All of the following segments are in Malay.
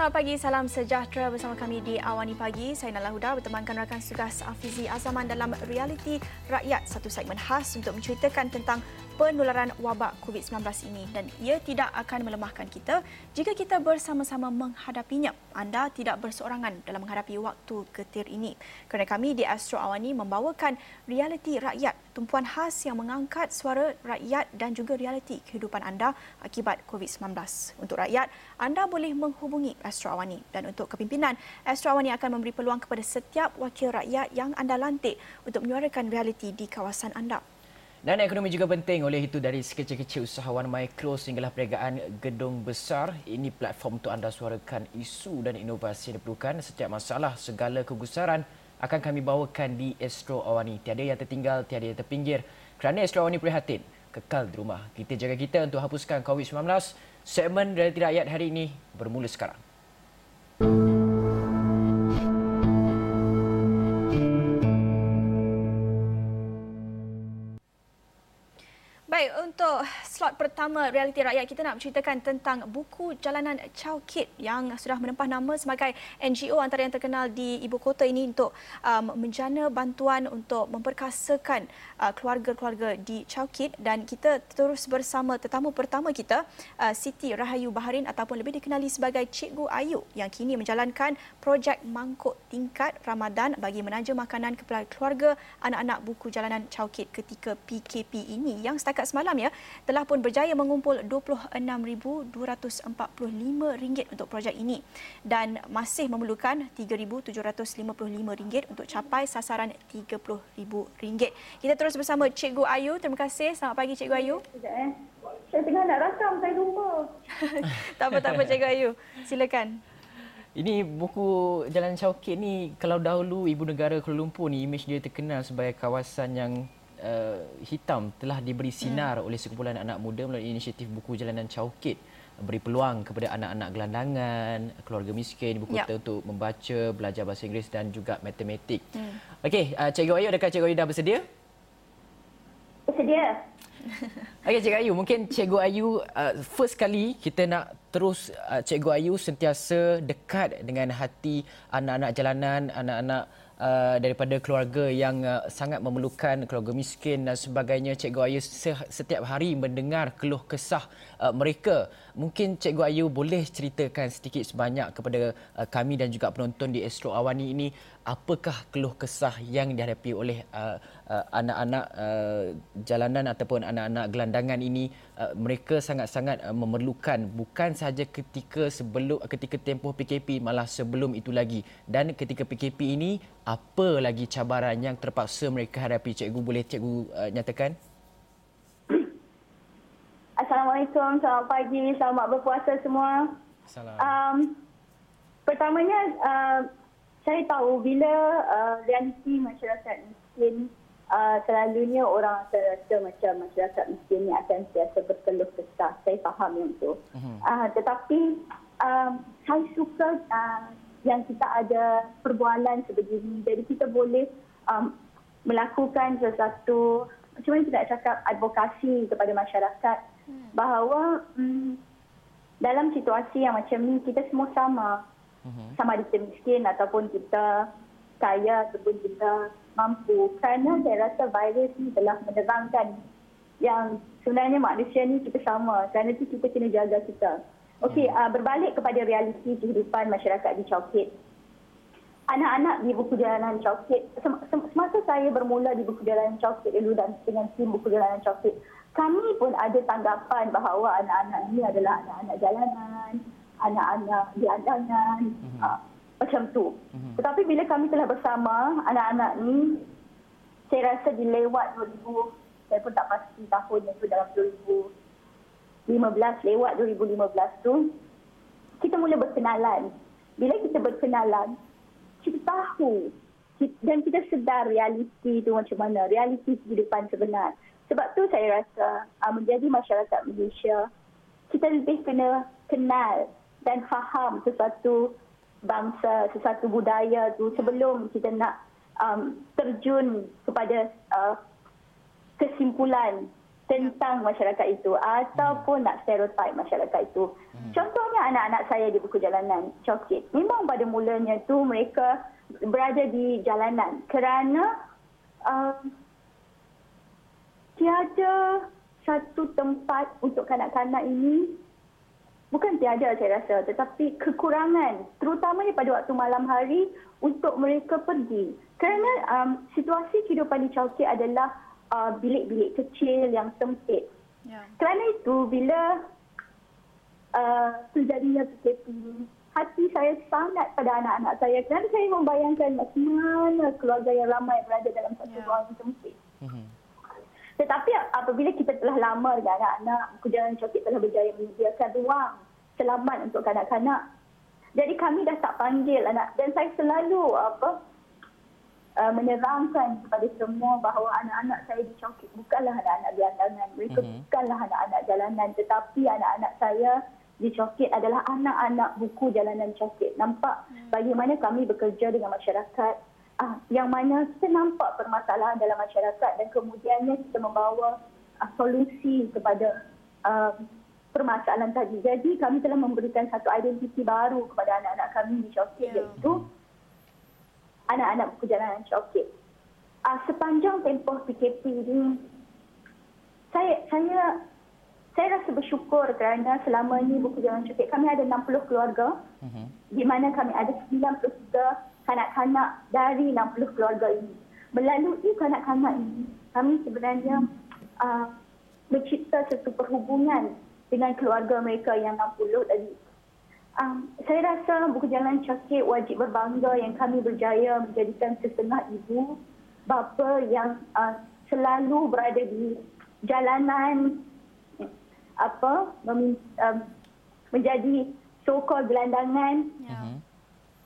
selamat pagi. Salam sejahtera bersama kami di AWANI Pagi. Saya Nala Huda bertemankan rakan tugas Afizi Azaman dalam Realiti Rakyat, satu segmen khas untuk menceritakan tentang penularan wabak COVID-19 ini, dan ia tidak akan melemahkan kita jika kita bersama-sama menghadapinya. Anda tidak berseorangan dalam menghadapi waktu getir ini. Kerana kami di Astro Awani membawakan Realiti Rakyat, tumpuan khas yang mengangkat suara rakyat dan juga realiti kehidupan anda akibat COVID-19. Untuk rakyat, anda boleh menghubungi Astro Awani, dan untuk kepimpinan, Astro Awani akan memberi peluang kepada setiap wakil rakyat yang anda lantik untuk menyuarakan realiti di kawasan anda. Dan ekonomi juga penting, oleh itu dari sekecil-kecil usahawan mikro sehinggalah perniagaan gedung besar, ini platform untuk anda suarakan isu dan inovasi yang diperlukan. Setiap masalah, segala kegusaran akan kami bawakan di Astro Awani. Tiada yang tertinggal, tiada yang terpinggir. Kerana Astro Awani prihatin, kekal di rumah. Kita jaga kita untuk hapuskan COVID-19. Segmen Realiti Rakyat hari ini bermula sekarang. Baik, untuk slot pertama Realiti Rakyat, kita nak menceritakan tentang Buku Jalanan Chow Kit yang sudah menempah nama sebagai NGO antara yang terkenal di ibu kota ini untuk menjana bantuan untuk memperkasakan keluarga-keluarga di Chow Kit. Dan kita terus bersama tetamu pertama kita, Siti Rahayu Baharin ataupun lebih dikenali sebagai Cikgu Ayu, yang kini menjalankan projek mangkuk tingkat Ramadan bagi menaja makanan kepada keluarga anak-anak Buku Jalanan Chow Kit ketika PKP ini, yang setakat semalam ya telah pun berjaya mengumpul RM26,245 untuk projek ini dan masih memerlukan RM3,755 untuk capai sasaran RM30,000. Kita terus bersama Cikgu Ayu. Terima kasih. Selamat pagi, Cikgu Ayu. Saya tengah nak rakam, saya lupa. Tak apa Cikgu Ayu. Silakan. Ini Buku Jalanan Chow Kit ni, kalau dahulu ibu negara Kuala Lumpur ni imej dia terkenal sebagai kawasan yang hitam, telah diberi sinar oleh sekumpulan anak muda melalui inisiatif Buku Jalanan Chow Kit, beri peluang kepada anak-anak gelandangan, keluarga miskin buku untuk membaca, belajar bahasa Inggeris dan juga matematik. Okey, Cikgu Ayu, adakah Cikgu Ayu dah bersedia? Bersedia. Okey, Cikgu Ayu, mungkin Cikgu Ayu first kali kita nak terus Cikgu Ayu sentiasa dekat dengan hati anak-anak jalanan, anak-anak daripada keluarga yang sangat memerlukan, keluarga miskin dan sebagainya. Cikgu Ayu setiap hari mendengar keluh kesah mereka. Mungkin Cikgu Ayu boleh ceritakan sedikit sebanyak kepada kami dan juga penonton di Astro Awani ini, apakah keluh kesah yang dihadapi oleh anak-anak jalanan ataupun anak-anak gelandangan ini. Mereka sangat-sangat memerlukan, bukan sahaja ketika tempoh PKP, malah sebelum itu lagi. Dan ketika PKP ini, apa lagi cabaran yang terpaksa mereka hadapi? Cikgu, boleh Cikgu nyatakan? Assalamualaikum, selamat pagi, selamat berpuasa semua. Pertamanya, saya tahu bila realiti masyarakat miskin, selalunya orang rasa macam masyarakat miskin ni akan sentiasa berkeluh kesah. Saya faham yang itu. Tetapi, saya suka yang kita ada perbualan sebegini. Jadi kita boleh melakukan sesuatu, macam mana kita nak cakap, advokasi kepada masyarakat bahawa dalam situasi yang macam ni, kita semua sama. Sama ada kita miskin ataupun kita kaya ataupun kita mampu. Kerana saya rasa virus ni telah menerangkan yang sebenarnya manusia ni kita sama. Kerana itu kita kena jaga kita. Okey, berbalik kepada realiti kehidupan masyarakat di Chow Kit. Anak-anak di Buku Jalanan Chow Kit, semasa saya bermula di Buku Jalanan Chow Kit dulu dan dengan tim Buku Jalanan Chow Kit, kami pun ada tanggapan bahawa anak-anak ini adalah anak-anak jalanan, anak-anak gelandangan, macam tu. Tetapi bila kami telah bersama anak-anak ni, saya rasa dilewat 2000, saya pun tak pasti tahun itu, dalam 2015 tu, kita mula berkenalan. Bila kita berkenalan, kita tahu dan kita sedar realiti itu macam mana, realiti kehidupan sebenar. Sebab tu saya rasa menjadi masyarakat Malaysia, kita lebih kena kenal dan faham sesuatu bangsa, sesuatu budaya tu sebelum kita nak terjun kepada kesimpulan tentang masyarakat itu ataupun nak stereotip masyarakat itu. Contohnya anak-anak saya di Buku Jalanan Chow Kit, memang pada mulanya tu mereka berada di jalanan kerana tiada satu tempat untuk kanak-kanak ini. Bukan tiada saya rasa, tetapi kekurangan terutamanya pada waktu malam hari untuk mereka pergi. Kerana situasi kehidupan di Chow Kit adalah bilik-bilik kecil yang sempit. Ya. Kerana itu bila terjadinya PKP, hati saya sangat pada anak-anak saya kerana saya membayangkan macam mana keluarga yang ramai berada dalam satu ruang sempit. Tetapi apabila kita telah lama dengan anak-anak, Buku Jalanan Chow Kit telah berjaya menyediakan ruang selamat untuk kanak-kanak. Jadi kami dah tak panggil anak, dan saya selalu menerangkan kepada semua bahawa anak-anak saya di Chow Kit bukanlah anak-anak jalanan. Mereka bukanlah anak-anak jalanan, tetapi anak-anak saya di Chow Kit adalah anak-anak Buku Jalanan Chow Kit. Nampak bagaimana kami bekerja dengan masyarakat, yang mana kita nampak permasalahan dalam masyarakat dan kemudiannya kita membawa solusi kepada permasalahan tadi. Jadi kami telah memberikan satu identiti baru kepada anak-anak kami di Chow Kit, iaitu anak-anak Buku Jalanan Chow Kit. Sepanjang tempoh PKP ini, saya rasa bersyukur kerana selama ini Buku Jalanan Chow Kit kami ada 60 keluarga, di mana kami ada 93 kanak-kanak dari 60 keluarga ini. Melalui kanak-kanak ini, kami sebenarnya mencipta satu perhubungan dengan keluarga mereka yang 60 tadi. Saya rasa Buku Jalanan Chow Kit wajib berbangga yang kami berjaya menjadikan setengah ibu, bapa yang selalu berada di jalanan, menjadi so-called gelandangan.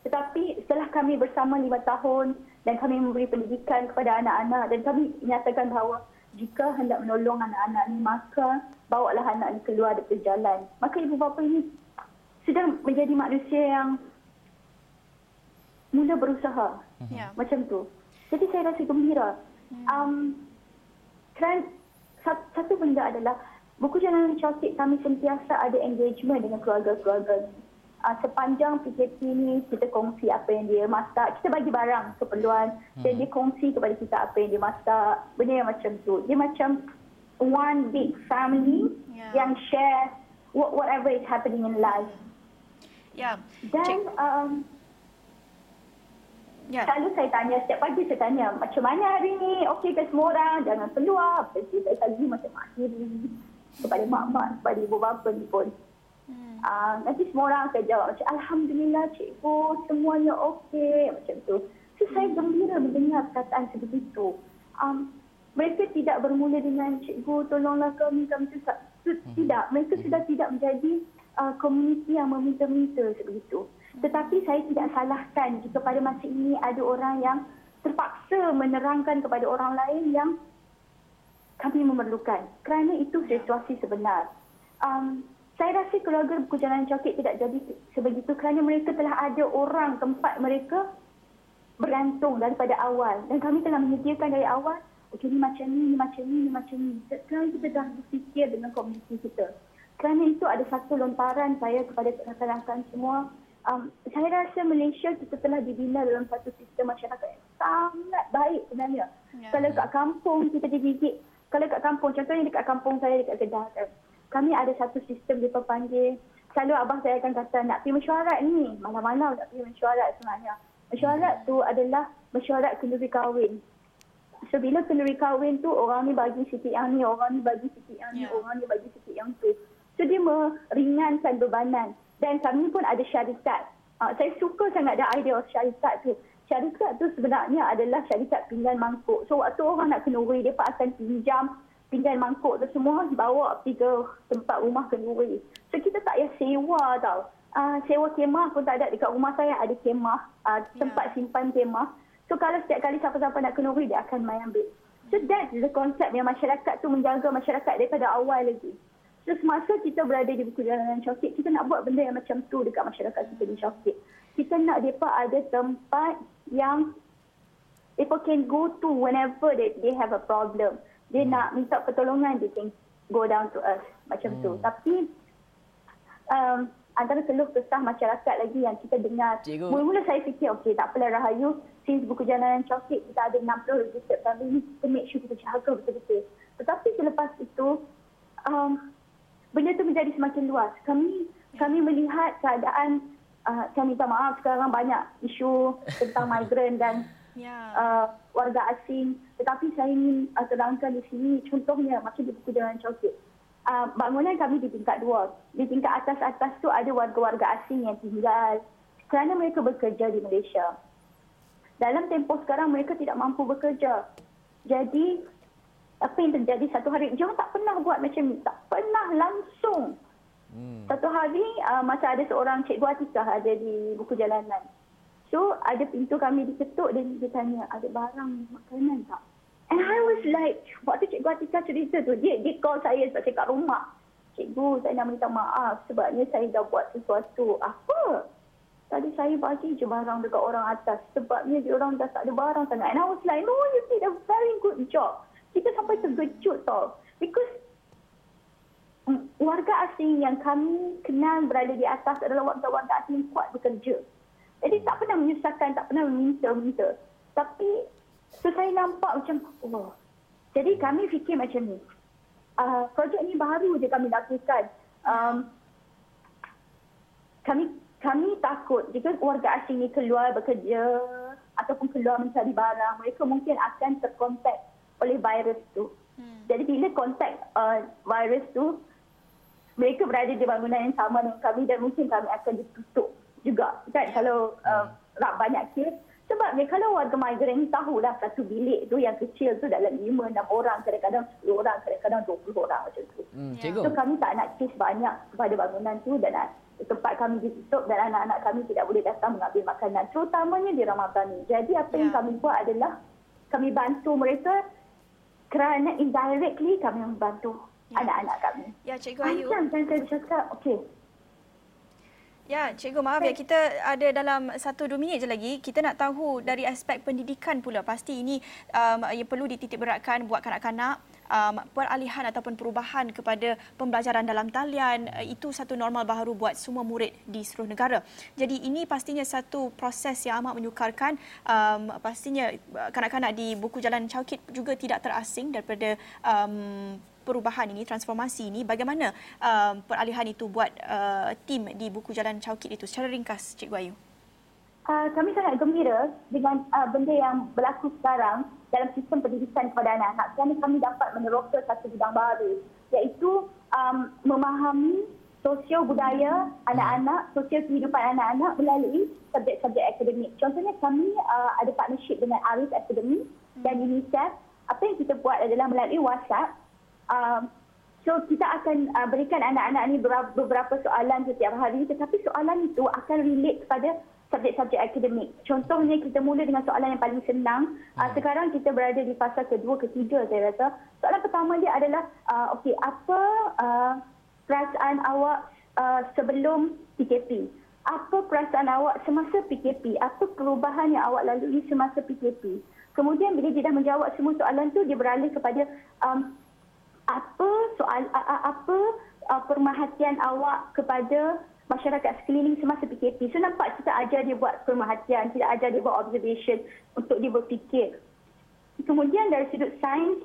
Tetapi setelah kami bersama 5 tahun dan kami memberi pendidikan kepada anak-anak dan kami menyatakan bahawa jika hendak menolong anak-anak ini, maka bawalah anak ini keluar daripada jalan. Maka ibu bapa ini sudah menjadi manusia yang mula berusaha. Macam tu. Jadi saya rasa gembira. Kerana satu benda adalah Buku Jalanan Chow Kit kami sentiasa ada engagement dengan keluarga-keluarga. Sepanjang PKP ni kita kongsi apa yang dia masak, kita bagi barang keperluan dan dia kongsi kepada kita apa yang dia masak, benda yang macam tu. Dia macam one big family yang share whatever is happening in life. Dan selalu saya tanya, setiap pagi saya tanya macam mana hari ni, okey ke semua orang, jangan keluar. Jadi saya selalu macam akhiri kepada mak-mak, kepada ibu bapa ni pun. Nanti semua orang akan jawab macam Alhamdulillah cikgu, semuanya okey, macam tu. So saya gembira mendengar perkataan seperti itu. Mereka tidak bermula dengan cikgu tolonglah kami tidak. Mereka sudah tidak menjadi komuniti yang meminta-minta seperti itu. Tetapi saya tidak salahkan jika pada masa ini ada orang yang terpaksa menerangkan kepada orang lain yang kami memerlukan, kerana itu situasi sebenar. Saya rasa keluarga Buku Jalanan Chow Kit tidak jadi sebegitu kerana mereka telah ada orang tempat mereka bergantung daripada awal. Dan kami telah menyediakan dari awal, okey ni macam ni, macam ni. Kerana kita dah berfikir dengan komuniti kita. Kerana itu ada satu lontaran saya kepada rakan-rakan semua. Saya rasa Malaysia kita telah dibina dalam satu sistem masyarakat yang sangat baik sebenarnya. Kalau kat kampung kita digigit, kalau kat kampung, contohnya dekat kampung saya dekat Kedah, kami ada satu sistem mereka panggil. Selalu abang saya akan kata nak pergi mesyuarat ni. Malam-malam nak pergi mesyuarat sebenarnya. Mesyuarat tu adalah mesyuarat kenduri kahwin. So bila kenduri kahwin tu orang ni bagi sikit yang ni, orang ni bagi sikit yang ni, orang ni bagi sikit yang tu. So dia meringankan bebanan. Dan kami pun ada syarikat. Saya suka sangat ada idea of syarikat tu. Syarikat tu sebenarnya adalah syarikat pinggan mangkuk. So waktu orang nak kenduri, dia akan pinjam pinggan mangkuk tu semua, bawa pergi ke tempat rumah kenduri. So kita tak payah sewa tau. Sewa kemah pun tak ada. Dekat rumah saya ada kemah, tempat simpan kemah. So kalau setiap kali siapa-siapa nak kenduri, dia akan main ambil. So that's the concept yang masyarakat tu menjaga masyarakat daripada awal lagi. So semasa kita berada di Buku Jalanan Chow Kit, kita nak buat benda yang macam tu dekat masyarakat kita di Chow Kit. Kita nak mereka ada tempat yang mereka can go to whenever they have a problem. Dia nak minta pertolongan, dia can go down to us. Macam tu. Tapi antara keluh kesah masyarakat lagi yang kita dengar. Mula-mula saya fikir, okey, tak apalah Rahayu, since Buku Jalanan Chow Kit, kita ada 60 registered family, kita make sure kita jaga betul-betul. Tetapi selepas itu, benda itu menjadi semakin luas. Kami melihat keadaan, saya minta maaf, sekarang banyak isu tentang migran dan warga asing. Tetapi saya ingin terangkan di sini, contohnya macam di Buku Jalanan Chow Kit. Bangunan kami di tingkat 2. Di tingkat atas-atas tu ada warga-warga asing yang tinggal kerana mereka bekerja di Malaysia. Dalam tempoh sekarang mereka tidak mampu bekerja. Jadi apa yang terjadi satu hari, mereka tak pernah buat macam ni, tak pernah langsung. Satu hari masa ada seorang Cikgu Atikah ada di Buku Jalanan. So ada pintu kami diketuk dan dia tanya, ada barang makanan tak? And I was like, waktu Cikgu Atika cerita tu, dia call saya sebab saya kat rumah. Cikgu, saya nak minta maaf sebabnya saya dah buat sesuatu. Apa? Tadi saya bagi je barang dekat orang atas sebabnya dia orang dah tak ada barang sangat. And I was like, no, you did a very good job. Kita sampai terkejut tau. Because warga asing yang kami kenal berada di atas adalah warga-warga asing yang kuat bekerja. Jadi tak pernah menyusahkan, tak pernah meminta-minta. Tapi so saya nampak macam, oh. Jadi kami fikir macam ni. Projek ni baru je kami lakukan. Kami takut jika warga asing ni keluar bekerja ataupun keluar mencari barang, mereka mungkin akan terkontak oleh virus tu. Jadi bila kontak virus tu, mereka berada di bangunan yang sama dengan kami dan mungkin kami akan ditutup juga. Kan? Kalau banyak kes. Sebabnya kalau warga migran ni tahulah satu bilik tu yang kecil tu dalam 5-6 orang, kadang-kadang 10 orang, kadang-kadang 20 orang macam tu. So kami tak nak kes banyak kepada bangunan tu dan tempat kami ditutup dan anak-anak kami tidak boleh datang mengambil makanan. Terutamanya di Ramadan ni. Jadi apa yang kami buat adalah kami bantu mereka kerana indirectly kami membantu anak-anak kami. Ya, Cikgu Ayu. Dan saya cakap, okey. Ya, Cikgu, maaf ya, kita ada dalam 1-2 minit je lagi. Kita nak tahu dari aspek pendidikan pula. Pasti ini ia perlu dititik beratkan buat kanak-kanak. Peralihan ataupun perubahan kepada pembelajaran dalam talian, itu satu normal baharu buat semua murid di seluruh negara. Jadi ini pastinya satu proses yang amat menyukarkan. Pastinya kanak-kanak di Buku Jalanan Chow Kit juga tidak terasing daripada perubahan ini, transformasi ini. Bagaimana peralihan itu buat tim di Buku Jalanan Chow Kit itu secara ringkas, Cikgu Ayu? Kami sangat gembira dengan benda yang berlaku sekarang dalam sistem pendidikan kepada anak-anak kerana kami dapat meneroka satu bidang baru, iaitu memahami sosio-budaya anak-anak, sosio kehidupan anak-anak melalui subjek-subjek akademik. Contohnya kami ada partnership dengan Arus Academy dan Unicef. Apa yang kita buat adalah melalui WhatsApp. So kita akan berikan anak-anak ini beberapa soalan setiap hari, tetapi soalan itu akan relate kepada subjek-subjek akademik. Contohnya kita mula dengan soalan yang paling senang. Sekarang kita berada di fasa kedua, ketiga saya rasa. Soalan pertama dia adalah, okey, apa perasaan awak sebelum PKP? Apa perasaan awak semasa PKP? Apa perubahan yang awak lalui semasa PKP? Kemudian bila dia dah menjawab semua soalan tu, dia beralih kepada apa pemerhatian awak kepada masyarakat sekeliling semasa PKP. So nampak kita ajar dia buat pemerhatian, kita ajar dia buat observation untuk dia berfikir. Kemudian dari sudut sains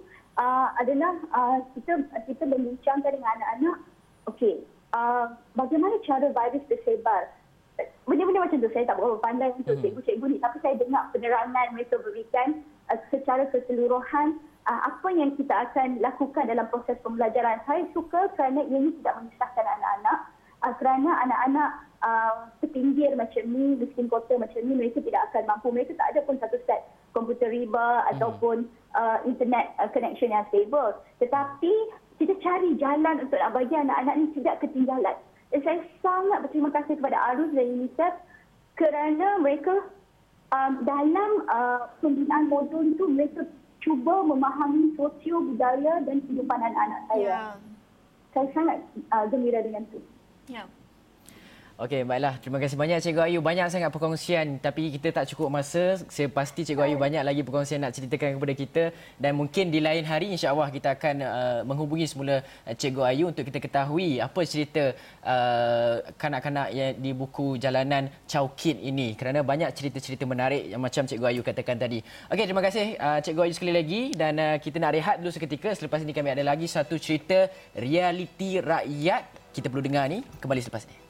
adalah kita membincangkan dengan anak-anak, okey, bagaimana cara virus tersebar. Benda-benda macam tu saya tak berapa pandai untuk cikgu-cikgu ni, tapi saya dengar penerangan mereka berikan secara keseluruhan apa yang kita akan lakukan dalam proses pembelajaran. Saya suka kerana ianya tidak menyusahkan anak-anak. Kerana anak-anak terpinggir macam ni, miskin kota macam ni, mereka tidak akan mampu. Mereka tak ada pun satu set komputer riba ataupun internet connection yang stable. Tetapi kita cari jalan untuk nak bagi anak-anak ni tidak ketinggalan. Dan saya sangat berterima kasih kepada Arus dan UNICEF kerana mereka dalam pembinaan modul itu, mereka cuba memahami sosio, budaya dan kehidupan anak-anak saya. Saya sangat gembira dengan itu. Ya. Okey, baiklah. Terima kasih banyak Cikgu Ayu. Banyak sangat perkongsian tapi kita tak cukup masa. Saya pasti Cikgu Ayu banyak lagi perkongsian nak ceritakan kepada kita dan mungkin di lain hari insya-Allah kita akan menghubungi semula Cikgu Ayu untuk kita ketahui apa cerita kanak-kanak yang di buku Jalanan Chow Kit ini kerana banyak cerita-cerita menarik yang macam Cikgu Ayu katakan tadi. Okey, terima kasih Cikgu Ayu sekali lagi dan kita nak rehat dulu seketika. Selepas ini kami ada lagi satu cerita Realiti Rakyat. Kita perlu dengar ni kembali selepas ini.